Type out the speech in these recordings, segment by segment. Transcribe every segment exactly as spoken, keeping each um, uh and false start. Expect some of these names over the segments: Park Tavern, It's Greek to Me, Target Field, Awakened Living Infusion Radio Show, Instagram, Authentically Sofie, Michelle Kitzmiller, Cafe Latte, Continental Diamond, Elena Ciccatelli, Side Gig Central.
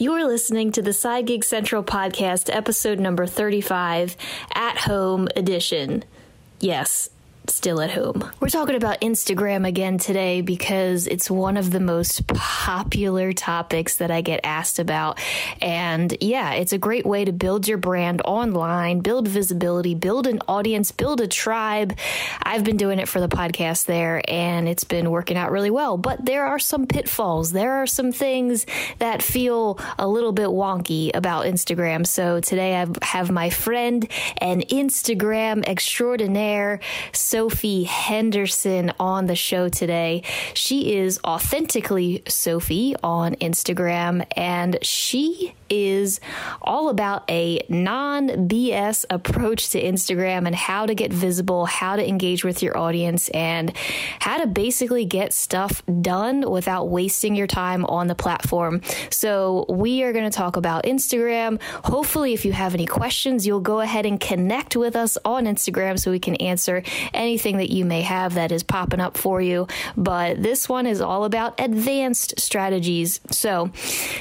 You're listening to the Side Gig Central podcast, episode number thirty-five, At Home Edition. Yes, still at home. We're talking about Instagram again today because it's one of the most popular topics that I get asked about. And yeah, it's a great way to build your brand online, build visibility, build an audience, build a tribe. I've been doing it for the podcast there and it's been working out really well. But there are some pitfalls. There are some things that feel a little bit wonky about Instagram. So today I have my friend and Instagram extraordinaire, So Sophie Henderson on the show today. She is Authentically Sofie on Instagram, and she is all about a non B S approach to Instagram and how to get visible, how to engage with your audience, and how to basically get stuff done without wasting your time on the platform. So we are going to talk about Instagram. Hopefully, if you have any questions, you'll go ahead and connect with us on Instagram so we can answer anything that you may have that is popping up for you. But this one is all about advanced strategies. So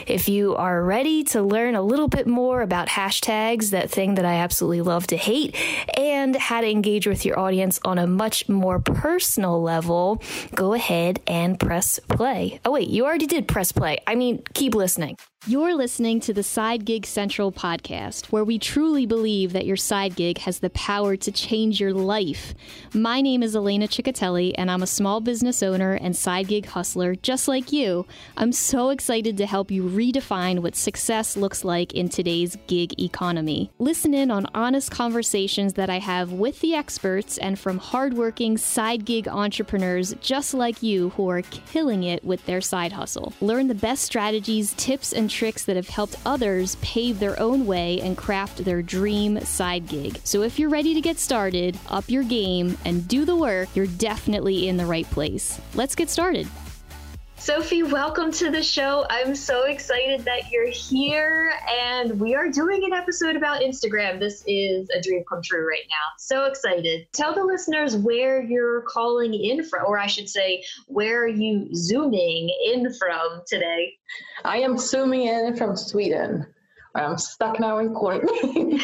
if you are ready to learn a little bit more about hashtags, that thing that I absolutely love to hate, and how to engage with your audience on a much more personal level, go ahead and press play. Oh, wait, you already did press play. I mean, keep listening. You're listening to the Side Gig Central podcast, where we truly believe that your side gig has the power to change your life. My name is Elena Ciccatelli, and I'm a small business owner and side gig hustler just like you. I'm so excited to help you redefine what success looks like in today's gig economy. Listen in on honest conversations that I have with the experts and from hardworking side gig entrepreneurs just like you who are killing it with their side hustle. Learn the best strategies, tips, and tricks that have helped others pave their own way and craft their dream side gig. So if you're ready to get started, up your game, and do the work, you're definitely in the right place. Let's get started. Sophie, welcome to the show. I'm so excited that you're here, and we are doing an episode about Instagram. This is a dream come true right now. So excited. Tell the listeners where you're calling in from, or I should say, where are you zooming in from today? I am zooming in from Sweden. I'm stuck now in quarantine.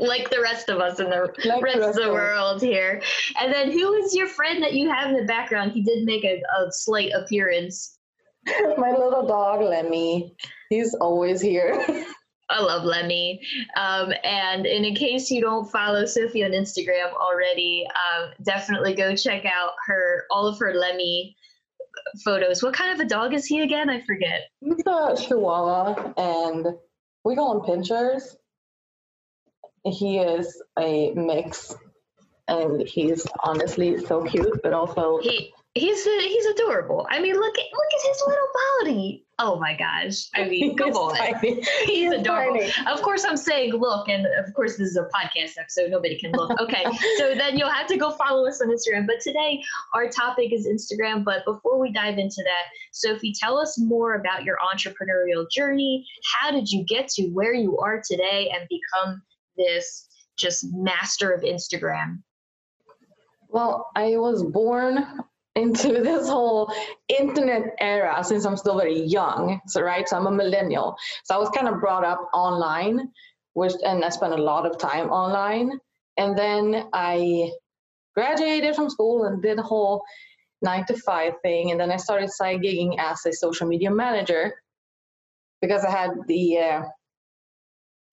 Like the rest of us in the like rest, rest of the world here. And then who is your friend that you have in the background? He did make a, a slight appearance. My little dog, Lemmy. He's always here. I love Lemmy. Um, and, and in case you don't follow Sophie on Instagram already, um, definitely go check out her all of her Lemmy photos. What kind of a dog is he again? I forget. He's a Chihuahua, and we go on Pinterest. He is a mix, and he's honestly so cute, but also he he's he's adorable. I mean, look at look at his little body. Oh my gosh! I mean, come on, tiny. he's adorable. Tiny. Of course, I'm saying look, and of course, this is a podcast episode. Nobody can look. Okay, so then you'll have to go follow us on Instagram. But today, our topic is Instagram. But before we dive into that, Sophie, tell us more about your entrepreneurial journey. How did you get to where you are today and become this just master of Instagram? Well, I was born into this whole internet era since I'm still very young. So, right. So I'm a millennial. So I was kind of brought up online, which, and I spent a lot of time online. And then I graduated from school and did the whole nine to five thing. And then I started side gigging as a social media manager because I had the, uh,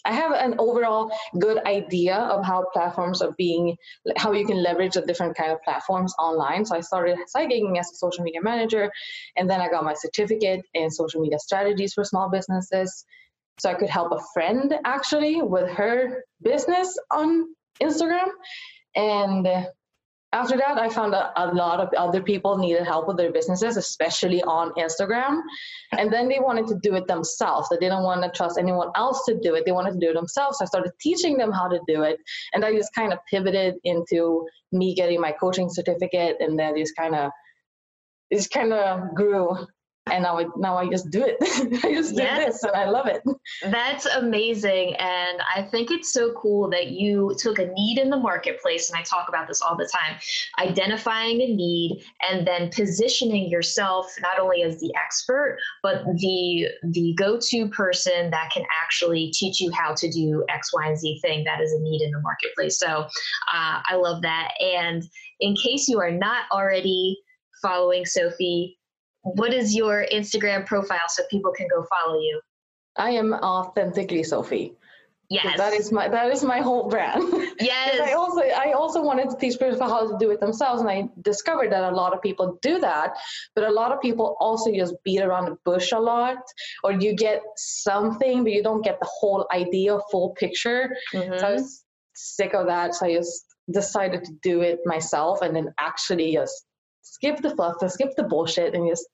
I have an overall good idea of how platforms are being, how you can leverage the different kind of platforms online. So I started side gigging as a social media manager, and then I got my certificate in social media strategies for small businesses. So I could help a friend actually with her business on Instagram. And after that, I found that a lot of other people needed help with their businesses, especially on Instagram. And then they wanted to do it themselves. They didn't want to trust anyone else to do it. They wanted to do it themselves. So I started teaching them how to do it. And I just kind of pivoted into me getting my coaching certificate. And then just kind of, just kind of grew And now I, now I just do it. I just do yes. this, and I love it. That's amazing. And I think it's so cool that you took a need in the marketplace, and I talk about this all the time, identifying a need and then positioning yourself not only as the expert, but the, the go-to person that can actually teach you how to do X, Y, and Z thing that is a need in the marketplace. So uh, I love that. And in case you are not already following Sofie, what is your Instagram profile so people can go follow you? I am Authentically Sofie. Yes. That is my that is my whole brand. Yes. I also I also wanted to teach people how to do it themselves, and I discovered that a lot of people do that, but a lot of people also just beat around the bush a lot, or you get something, but you don't get the whole idea, full picture. Mm-hmm. So I was sick of that, so I just decided to do it myself, and then actually just skip the fluff and skip the bullshit and just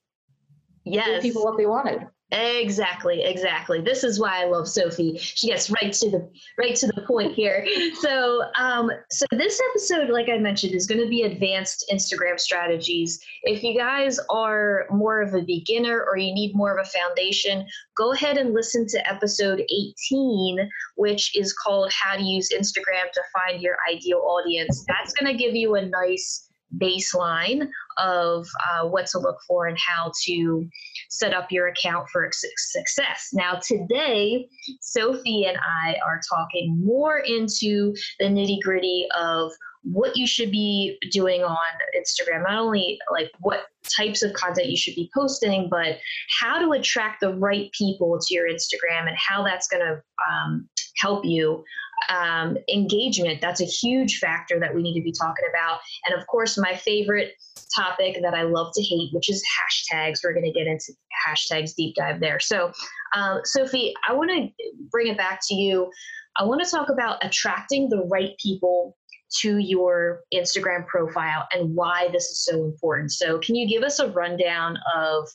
yes. give people what they wanted. Exactly, exactly. This is why I love Sofie. She gets right to the right to the point here. So, um, so this episode, like I mentioned, is going to be advanced Instagram strategies. If you guys are more of a beginner or you need more of a foundation, go ahead and listen to episode eighteen, which is called "How to Use Instagram to Find Your Ideal Audience." That's going to give you a nice baseline of uh, what to look for and how to set up your account for success. Now today, Sofie and I are talking more into the nitty-gritty of what you should be doing on Instagram, not only like what types of content you should be posting, but how to attract the right people to your Instagram and how that's going to um, help you. Um, engagement, that's a huge factor that we need to be talking about. And of course, my favorite topic that I love to hate, which is hashtags. We're going to get into hashtags, deep dive there. So, um, Sofie, I want to bring it back to you. I want to talk about attracting the right people to your Instagram profile and why this is so important. So can you give us a rundown of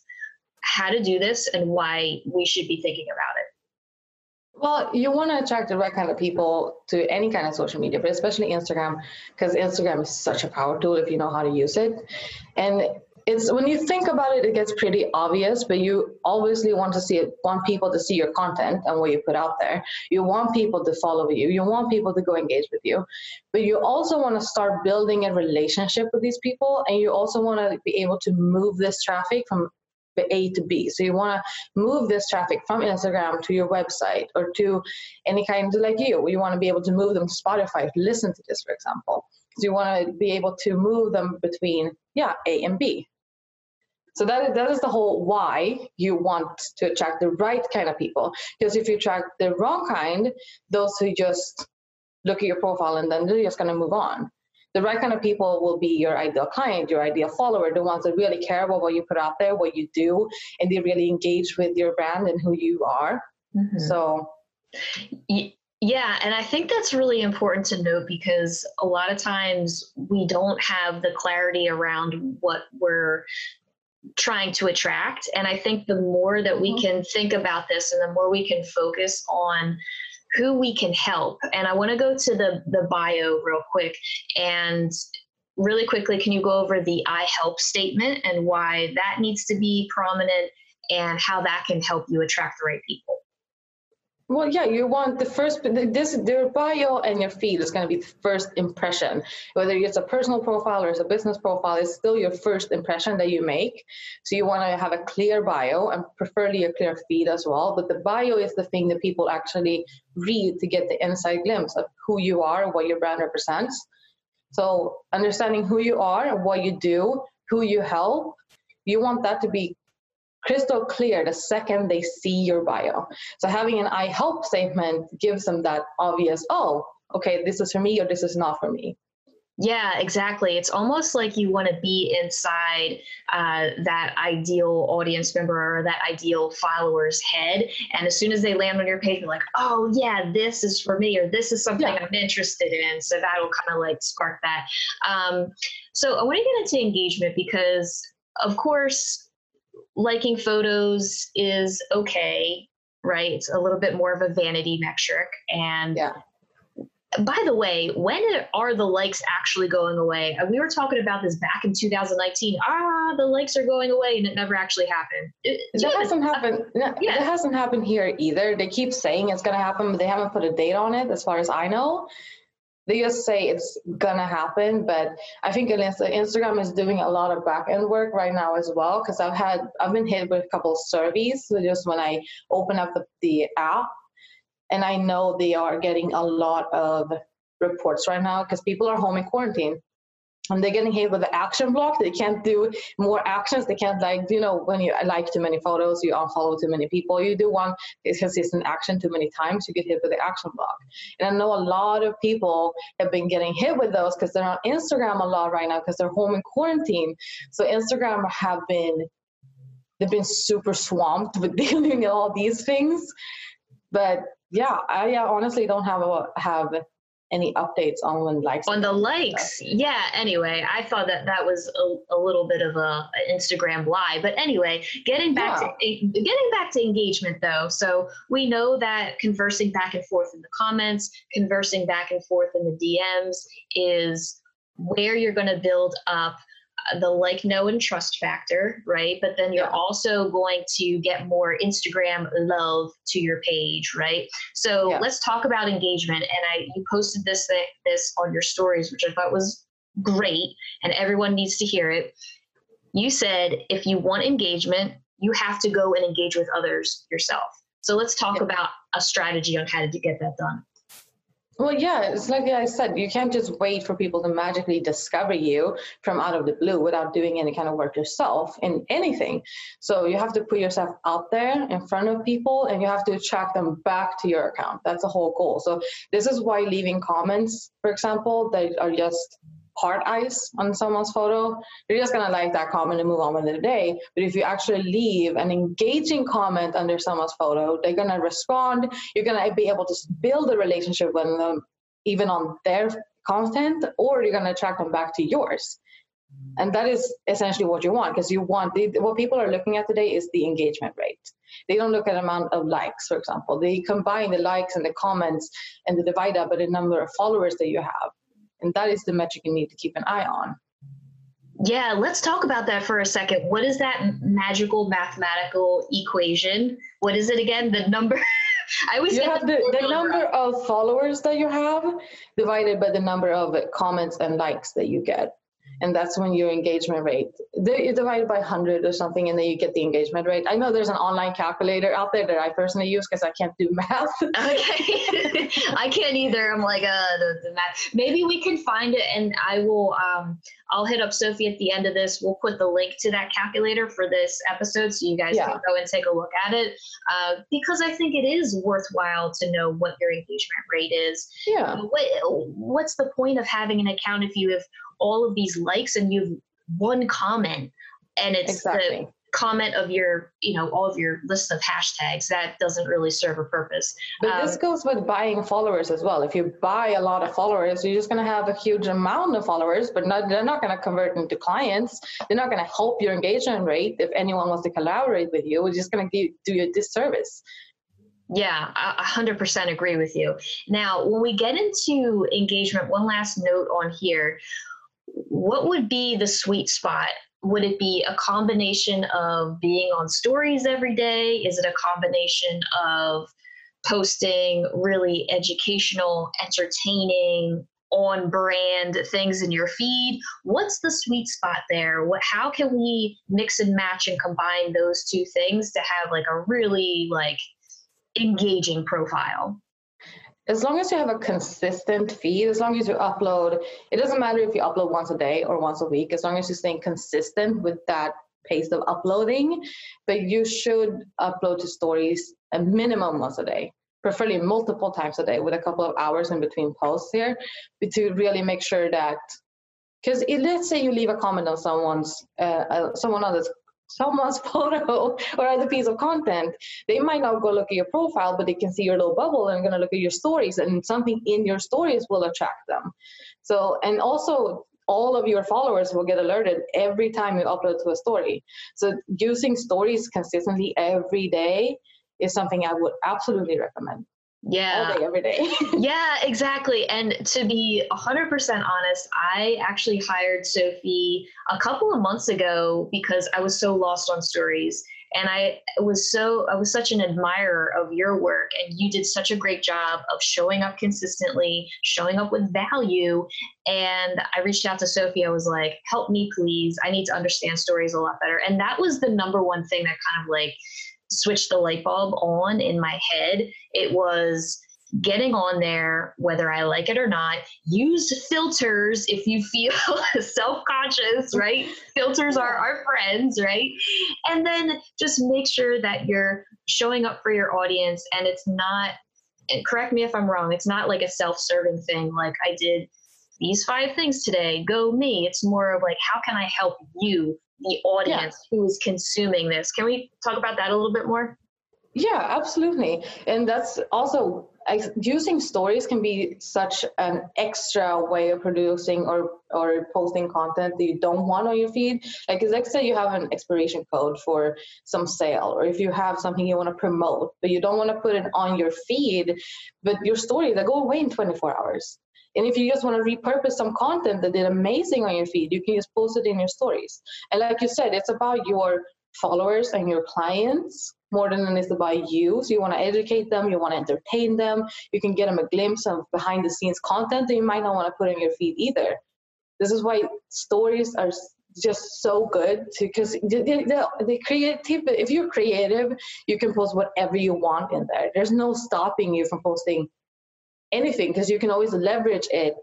how to do this and why we should be thinking about it? Well, you want to attract the right kind of people to any kind of social media, but especially Instagram, because Instagram is such a power tool if you know how to use it. And it's when you think about it, it gets pretty obvious, but you obviously want to see it, want people to see your content and what you put out there. You want people to follow you. You want people to go engage with you, but you also want to start building a relationship with these people. And you also want to be able to move this traffic from A to B. So you want to move this traffic from Instagram to your website or to any kind of like you. You want to be able to move them to Spotify to listen to this, for example. So you want to be able to move them between, yeah, A and B. So that, that is the whole why you want to attract the right kind of people. Because if you attract the wrong kind, those who just look at your profile and then they're just going to move on. The right kind of people will be your ideal client, your ideal follower, the ones that really care about what you put out there, what you do, and they really engage with your brand and who you are. Mm-hmm. So, yeah, and I think that's really important to note because a lot of times we don't have the clarity around what we're trying to attract. And I think the more that we can think about this and the more we can focus on who we can help. And I want to go to the, the bio real quick. And really quickly, can you go over the I help statement and why that needs to be prominent and how that can help you attract the right people? Well, yeah, you want the first, this, your bio and your feed is going to be the first impression. Whether it's a personal profile or it's a business profile, it's still your first impression that you make. So you want to have a clear bio and preferably a clear feed as well. But the bio is the thing that people actually read to get the inside glimpse of who you are and what your brand represents. So understanding who you are, what you do, who you help, you want that to be crystal clear the second they see your bio. So having an I help statement gives them that obvious, oh, okay, this is for me or this is not for me. Yeah, exactly. It's almost like you want to be inside uh, that ideal audience member or that ideal follower's head. And as soon as they land on your page, you're like, oh yeah, this is for me or this is something yeah. I'm interested in. So that'll kind of like spark that. Um, so I want to get into engagement because of course, liking photos is okay, right? It's a little bit more of a vanity metric. And yeah. by the way, when are the likes actually going away? We were talking about this back in two thousand nineteen. Ah, the likes are going away, and it never actually happened. It, that hasn't happened. No, yeah. That hasn't happened here either. They keep saying it's going to happen, but they haven't put a date on it, as far as I know. They just say it's going to happen, but I think Instagram is doing a lot of back-end work right now as well, because I've had, I've been hit with a couple of surveys, so just when I open up the, the app, and I know they are getting a lot of reports right now because people are home in quarantine. And they're getting hit with the action block. They can't do more actions. They can't, like, you know, when you like too many photos, you unfollow too many people. You do one consistent action too many times, you get hit with the action block. And I know a lot of people have been getting hit with those because they're on Instagram a lot right now because they're home in quarantine. So Instagram have been, they've been super swamped with dealing with all these things. But yeah, I honestly don't have a, have any updates on when likes on the likes. Stuff. Yeah. Anyway, I thought that that was a, a little bit of a, a Instagram lie, but anyway, getting back yeah. to getting back to engagement though. So we know that conversing back and forth in the comments, conversing back and forth in the D Ms is where you're going to build up the like, know, and trust factor, right? But then you're yeah. also going to get more Instagram love to your page, right? So yeah. let's talk about engagement. And I, you posted this this on your stories, which I thought was great, and everyone needs to hear it. You said if you want engagement, you have to go and engage with others yourself. So let's talk yeah. about a strategy on how to get that done. Well, yeah, it's like I said, you can't just wait for people to magically discover you from out of the blue without doing any kind of work yourself in anything. So you have to put yourself out there in front of people, and you have to attract them back to your account. That's the whole goal. So this is why leaving comments, for example, that are just heart eyes on someone's photo, you're just going to like that comment and move on with the day. But if you actually leave an engaging comment under someone's photo, they're going to respond. You're going to be able to build a relationship with them, even on their content, or you're going to attract them back to yours. And that is essentially what you want, because you want, the, what people are looking at today is the engagement rate. They don't look at the amount of likes, for example. They combine the likes and the comments and the divide up by the number of followers that you have. And that is the metric you need to keep an eye on. Yeah, let's talk about that for a second. What is that magical mathematical equation? What is it again? The number? I always you get have the, the, the number wrong. Of followers that you have divided by the number of comments and likes that you get. And that's when your engagement rate, you divide by one hundred or something, and then you get the engagement rate. I know there's an online calculator out there that I personally use because I can't do math. Okay. I can't either. I'm like, uh, the, the math. Maybe we can find it, and I will, um, I'll hit up Sophie at the end of this. We'll put the link to that calculator for this episode so you guys yeah. can go and take a look at it, uh, because I think it is worthwhile to know what your engagement rate is. Yeah. What, what's the point of having an account if you have all of these likes and you have one comment, and it's exactly. the comment of your, you know, all of your list of hashtags? That doesn't really serve a purpose. But um, this goes with buying followers as well. If you buy a lot of followers, you're just going to have a huge amount of followers, but not, they're not going to convert into clients. They're not going to help your engagement rate. If anyone wants to collaborate with you, we're just going to do you a disservice. Yeah, I one hundred percent agree with you. Now, when we get into engagement, one last note on here. What would be the sweet spot? Would it be a combination of being on stories every day? Is it a combination of posting really educational, entertaining, on brand things in your feed? What's the sweet spot there? What, how can we mix and match and combine those two things to have like a really like engaging profile? As long as you have a consistent feed, as long as you upload, it doesn't matter if you upload once a day or once a week, as long as you're staying consistent with that pace of uploading. But you should upload to stories a minimum once a day, preferably multiple times a day with a couple of hours in between posts here, to really make sure that, because let's say you leave a comment on someone's, uh, someone else's someone's photo or other piece of content, they might not go look at your profile, but they can see your little bubble and gonna look at your stories, and something in your stories will attract them. So, and also all of your followers will get alerted every time you upload to a story. So using stories consistently every day is something I would absolutely recommend. Yeah. All day, every day. Yeah, exactly. And to be one hundred percent honest, I actually hired Sofie a couple of months ago because I was so lost on stories. And I was so, I was such an admirer of your work, and you did such a great job of showing up consistently, showing up with value. And I reached out to Sofie. I was like, help me, please. I need to understand stories a lot better. And that was the number one thing that kind of like switched the light bulb on in my head. It was getting on there, whether I like it or not. Use filters if you feel self-conscious, right? Filters are our friends, right? And then just make sure that you're showing up for your audience, and it's not, and correct me if I'm wrong, it's not like a self-serving thing, like I did these five things today, go me. It's more of like, how can I help you, the audience, yeah, who is consuming this? Can we talk about that a little bit more? Yeah, absolutely. And that's also, I, using stories can be such an extra way of producing or, or posting content that you don't want on your feed. Like, let's say you have an expiration code for some sale, or if you have something you want to promote, but you don't want to put it on your feed, but your story, they go away in twenty-four hours. And if you just want to repurpose some content that did amazing on your feed, you can just post it in your stories. And like you said, it's about your followers and your clients more than it is about you. So you want to educate them, you want to entertain them, you can get them a glimpse of behind the scenes content that you might not want to put on your feed either. This is why stories are just so good, because the, the, the creative, if you're creative, you can post whatever you want in there. There's no stopping you from posting anything, because you can always leverage it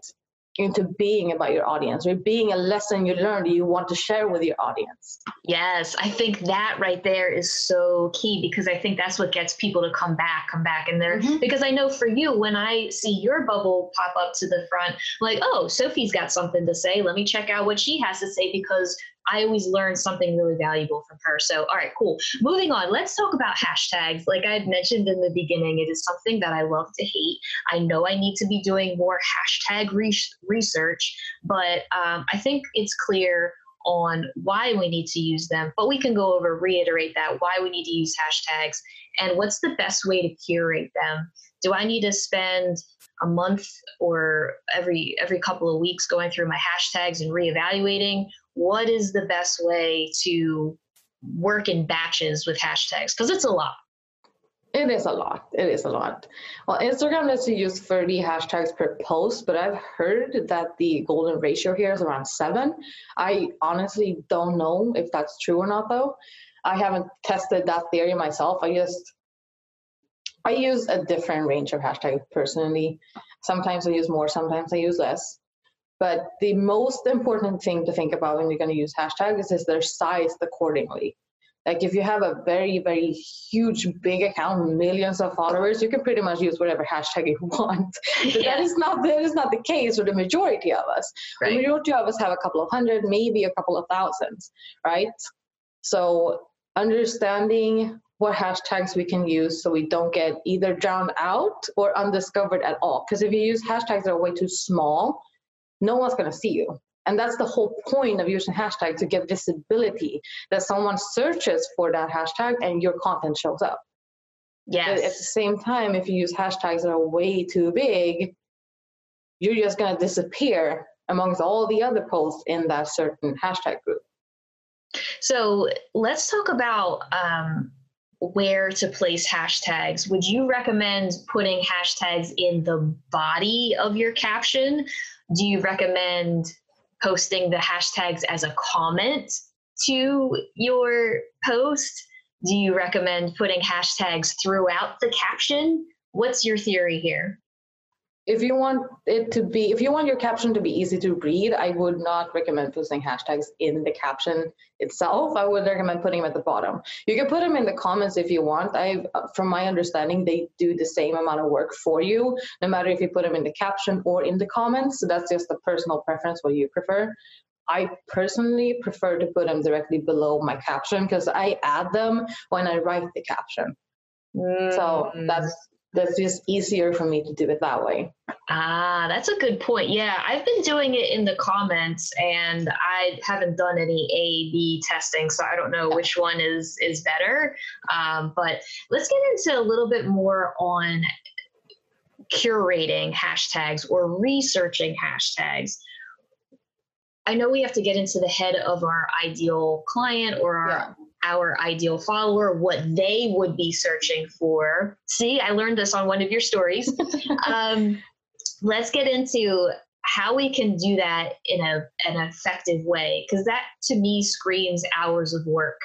into being about your audience, or being a lesson you learned that you want to share with your audience. Yes, I think that right there is so key, because I think that's what gets people to come back, come back in there. Mm-hmm. Because I know for you, when I see your bubble pop up to the front, like, oh, Sofie's got something to say. Let me check out what she has to say, because I always learn something really valuable from her. So, all right, cool. Moving on, let's talk about hashtags. Like I had mentioned in the beginning, it is something that I love to hate. I know I need to be doing more hashtag re- research, but um, I think it's clear on why we need to use them, but we can go over, reiterate that, why we need to use hashtags, and what's the best way to curate them. Do I need to spend a month or every every couple of weeks going through my hashtags and reevaluating? What is the best way to work in batches with hashtags? Because it's a lot. It is a lot. It is a lot. Well, Instagram lets you use thirty hashtags per post, but I've heard that the golden ratio here is around seven. I honestly don't know if that's true or not, though. I haven't tested that theory myself. I just... I use a different range of hashtags personally. Sometimes I use more, sometimes I use less. But the most important thing to think about when you're going to use hashtags is, is they're sized accordingly. Like if you have a very, very huge, big account, millions of followers, you can pretty much use whatever hashtag you want. But yeah. that, is not, that is not the case for the majority of us. Right. The majority of us have a couple of hundred, maybe a couple of thousands, right? So understanding what hashtags we can use so we don't get either drowned out or undiscovered at all. Because if you use hashtags that are way too small, no one's going to see you. And that's the whole point of using hashtags, to get visibility, that someone searches for that hashtag and your content shows up. Yes. But at the same time, if you use hashtags that are way too big, you're just going to disappear amongst all the other posts in that certain hashtag group. So let's talk about... Um... where to place hashtags. Would you recommend putting hashtags in the body of your caption? Do you recommend posting the hashtags as a comment to your post? Do you recommend putting hashtags throughout the caption? What's your theory here? If you want it to be, if you want your caption to be easy to read, I would not recommend posting hashtags in the caption itself. I would recommend putting them at the bottom. You can put them in the comments if you want. I, from my understanding, they do the same amount of work for you, no matter if you put them in the caption or in the comments. So that's just a personal preference, what you prefer. I personally prefer to put them directly below my caption, because I add them when I write the caption. Mm. So that's... That's just easier for me to do it that way. Ah, that's a good point. Yeah, I've been doing it in the comments, and I haven't done any A B testing, so I don't know which one is, is better. Um, but let's get into a little bit more on curating hashtags or researching hashtags. I know we have to get into the head of our ideal client or our, yeah. our ideal follower, what they would be searching for. See, I learned this on one of your stories. um, let's get into how we can do that in a, an effective way, because that to me screams hours of work.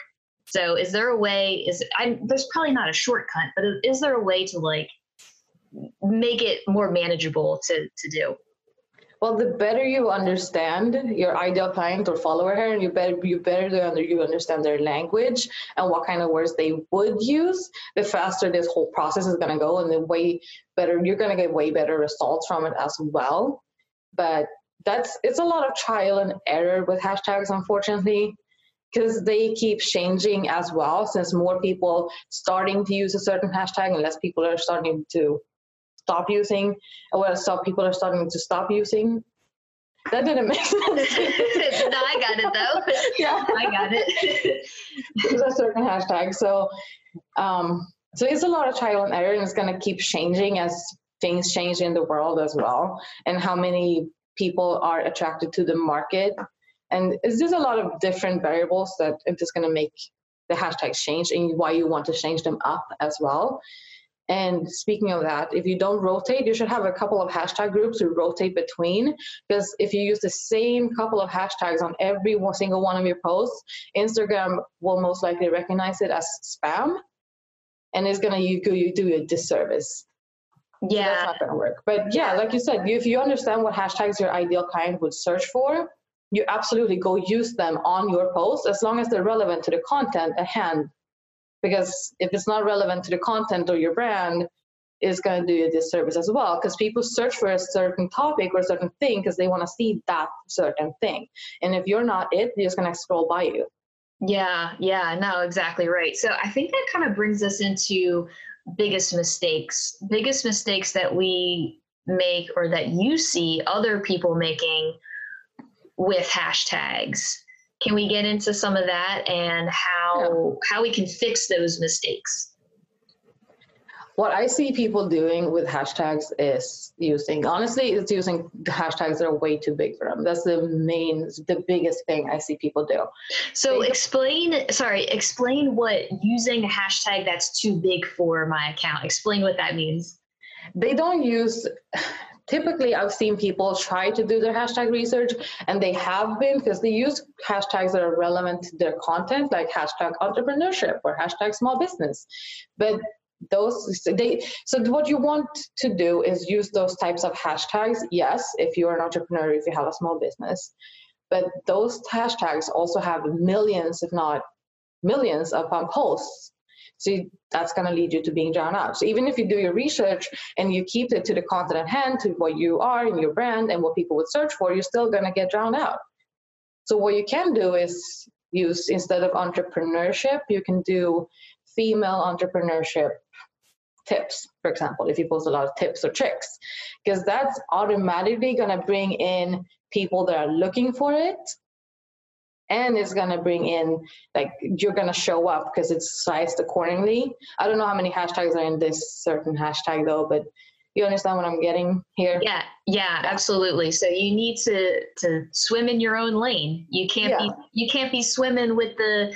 So is there a way, is I'm, there's probably not a shortcut, but is there a way to like make it more manageable to, to do? Well, the better you understand your ideal client or follower, and you better you better you understand their language and what kind of words they would use, the faster this whole process is going to go, and the way better you're going to get way better results from it as well. But that's it's a lot of trial and error with hashtags, unfortunately, because they keep changing as well. Since more people starting to use a certain hashtag, and less people are starting to. stop using, or well, stop people are starting to stop using. That didn't make sense. No, I got it though. Yeah, I got it. There's a certain hashtag, so um, so it's a lot of trial and error, and it's gonna keep changing as things change in the world as well, and how many people are attracted to the market, and it's just a lot of different variables that are just gonna make the hashtags change, and why you want to change them up as well. And speaking of that, if you don't rotate, you should have a couple of hashtag groups to rotate between, because if you use the same couple of hashtags on every one, single one of your posts, Instagram will most likely recognize it as spam, and it's going to you, you do a disservice. Yeah. So that's not going to work. But yeah, like you said, if you understand what hashtags your ideal client would search for, you absolutely go use them on your posts as long as they're relevant to the content at hand. Because if it's not relevant to the content or your brand, it's going to do you a disservice as well. Because people search for a certain topic or a certain thing because they want to see that certain thing. And if you're not it, they're just going to scroll by you. Yeah, yeah, no, exactly right. So I think that kind of brings us into biggest mistakes, biggest mistakes that we make or that you see other people making with hashtags. Can we get into some of that and how yeah. how we can fix those mistakes? What I see people doing with hashtags is using, honestly, it's using the hashtags that are way too big for them. That's the main, the biggest thing I see people do. So they, explain, sorry, explain what using a hashtag that's too big for my account, explain what that means. They don't use... Typically, I've seen people try to do their hashtag research, and they have been because they use hashtags that are relevant to their content, like hashtag entrepreneurship or hashtag small business. But those, they, so what you want to do is use those types of hashtags. Yes, if you're an entrepreneur, if you have a small business, but those hashtags also have millions, if not millions of posts. So that's going to lead you to being drowned out. So even if you do your research and you keep it to the content at hand, to what you are and your brand and what people would search for, you're still going to get drowned out. So what you can do is use, instead of entrepreneurship, you can do female entrepreneurship tips, for example, if you post a lot of tips or tricks, because that's automatically going to bring in people that are looking for it. And it's going to bring in, like, you're going to show up because it's sized accordingly. I don't know how many hashtags are in this certain hashtag, though, but you understand what I'm getting here? Yeah, yeah, absolutely. So you need to, to swim in your own lane. You can't, yeah. be, you can't be swimming with the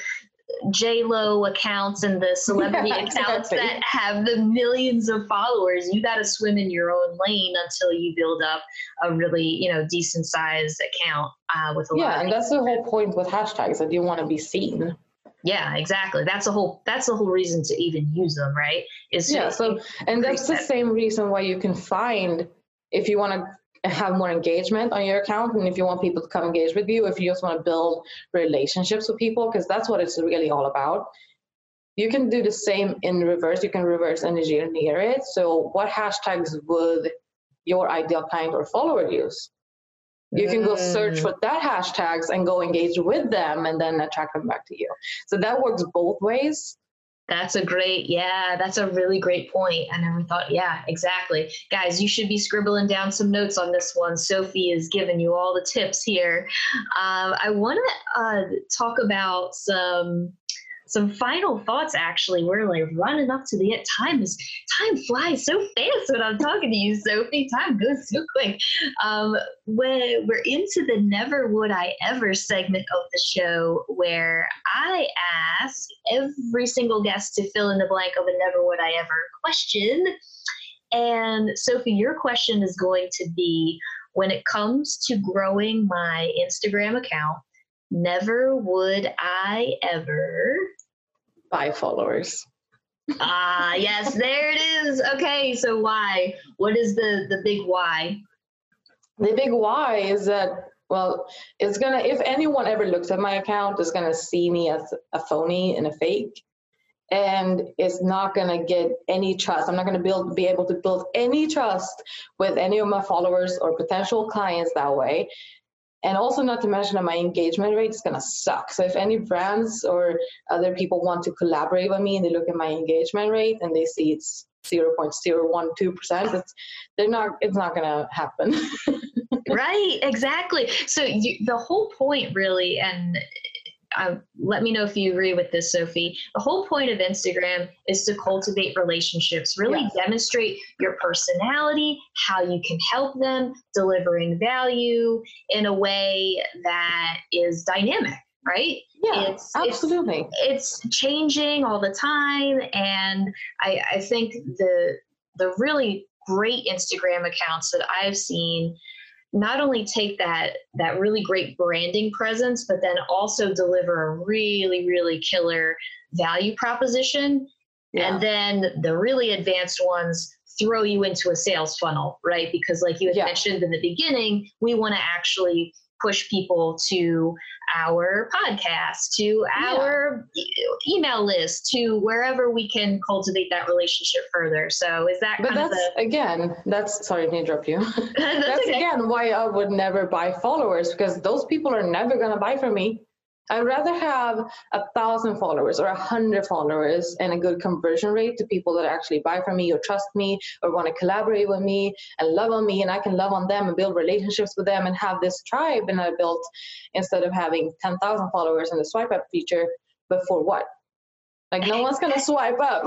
J Lo accounts and the celebrity yeah, accounts exactly. that have the millions of followers. You got to swim in your own lane until you build up a really, you know, decent sized account uh, with a yeah, lot. Yeah, and that's the whole point with hashtags, that you want to be seen. Yeah, exactly. That's the whole. That's the whole reason to even use them, right? Is yeah. So, and that's the same reason why you can find, if you want to have more engagement on your account, and if you want people to come engage with you, if you just want to build relationships with people, because that's what it's really all about. You can do the same in reverse. You can reverse engineer near it. So what hashtags would your ideal client or follower use? You can go search for that hashtags and go engage with them and then attract them back to you. So that works both ways. That's a great, yeah, that's a really great point. I never thought, yeah, exactly. Guys, you should be scribbling down some notes on this one. Sophie is giving you all the tips here. Um, I want to uh, talk about some some final thoughts, actually. We're like running up to the end. Time is, time flies so fast when I'm talking to you, Sophie. Time goes so quick. Um, we're, we're into the Never Would I Ever segment of the show, where I ask every single guest to fill in the blank of a Never Would I Ever question. And Sophie, your question is going to be, when it comes to growing my Instagram account, never would I ever buy followers. Ah, yes, there it is. Okay, so why? What is the, the big why? The big why is that, well, it's gonna, if anyone ever looks at my account, is gonna see me as a phony and a fake. And it's not going to get any trust. I'm not going to build, be able to build any trust with any of my followers or potential clients that way. And also, not to mention that my engagement rate is going to suck. So if any brands or other people want to collaborate with me and they look at my engagement rate and they see it's zero point zero one two percent, it's, they're not, it's not going to happen. Right, exactly. So you, the whole point really, and I, let me know if you agree with this, Sophie. The whole point of Instagram is to cultivate relationships, really yes. demonstrate your personality, how you can help them, delivering value in a way that is dynamic, right? Yeah, it's, absolutely. It's, it's changing all the time. And I, I think the the really great Instagram accounts that I've seen not only take that that really great branding presence, but then also deliver a really, really killer value proposition. Yeah. And then the really advanced ones throw you into a sales funnel, right? Because like you had yeah. mentioned in the beginning, we want to actually push people to our podcast, to our yeah. e- email list, to wherever we can cultivate that relationship further. So is that but kind that's, of the... again, that's, sorry to interrupt you. that's that's okay. Again, why I would never buy followers, because those people are never going to buy from me. I'd rather have a thousand followers or a hundred followers and a good conversion rate to people that actually buy from me or trust me or want to collaborate with me and love on me, and I can love on them and build relationships with them and have this tribe and I built, instead of having ten thousand followers and the swipe up feature. But for what? Like, no one's going to swipe up.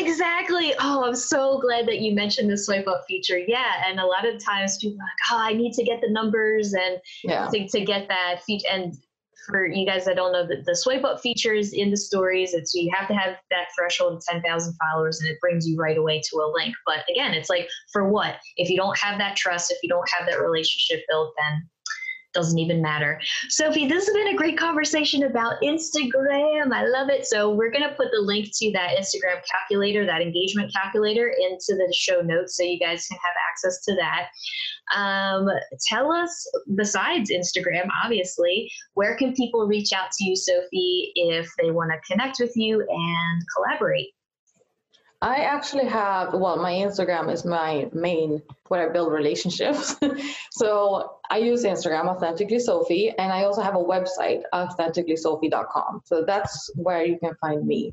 Exactly. Oh, I'm so glad that you mentioned the swipe up feature. Yeah. And a lot of times people are like, oh, I need to get the numbers and yeah. to, to get that feature. And for you guys that don't know, that the swipe up feature is in the stories. It's, you have to have that threshold of ten thousand followers and it brings you right away to a link. But again, it's like, for what? If you don't have that trust, if you don't have that relationship built, then it doesn't even matter. Sophie, this has been a great conversation about Instagram. I love it. So we're going to put the link to that Instagram calculator, that engagement calculator, into the show notes so you guys can have access to that. Um, tell us, besides Instagram, obviously, where can people reach out to you, Sophie, if they want to connect with you and collaborate? I actually have, well, my Instagram is my main, where I build relationships. So I use Instagram, Authentically Sofie, and I also have a website, authentically sofie dot com. So that's where you can find me.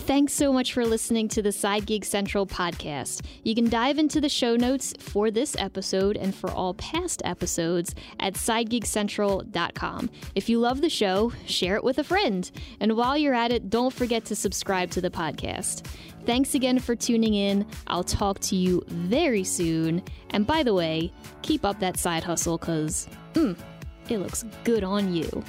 Thanks so much for listening to the Side Gig Central podcast. You can dive into the show notes for this episode and for all past episodes at side gig central dot com. If you love the show, share it with a friend. And while you're at it, don't forget to subscribe to the podcast. Thanks again for tuning in. I'll talk to you very soon. And by the way, keep up that side hustle because mm, it looks good on you.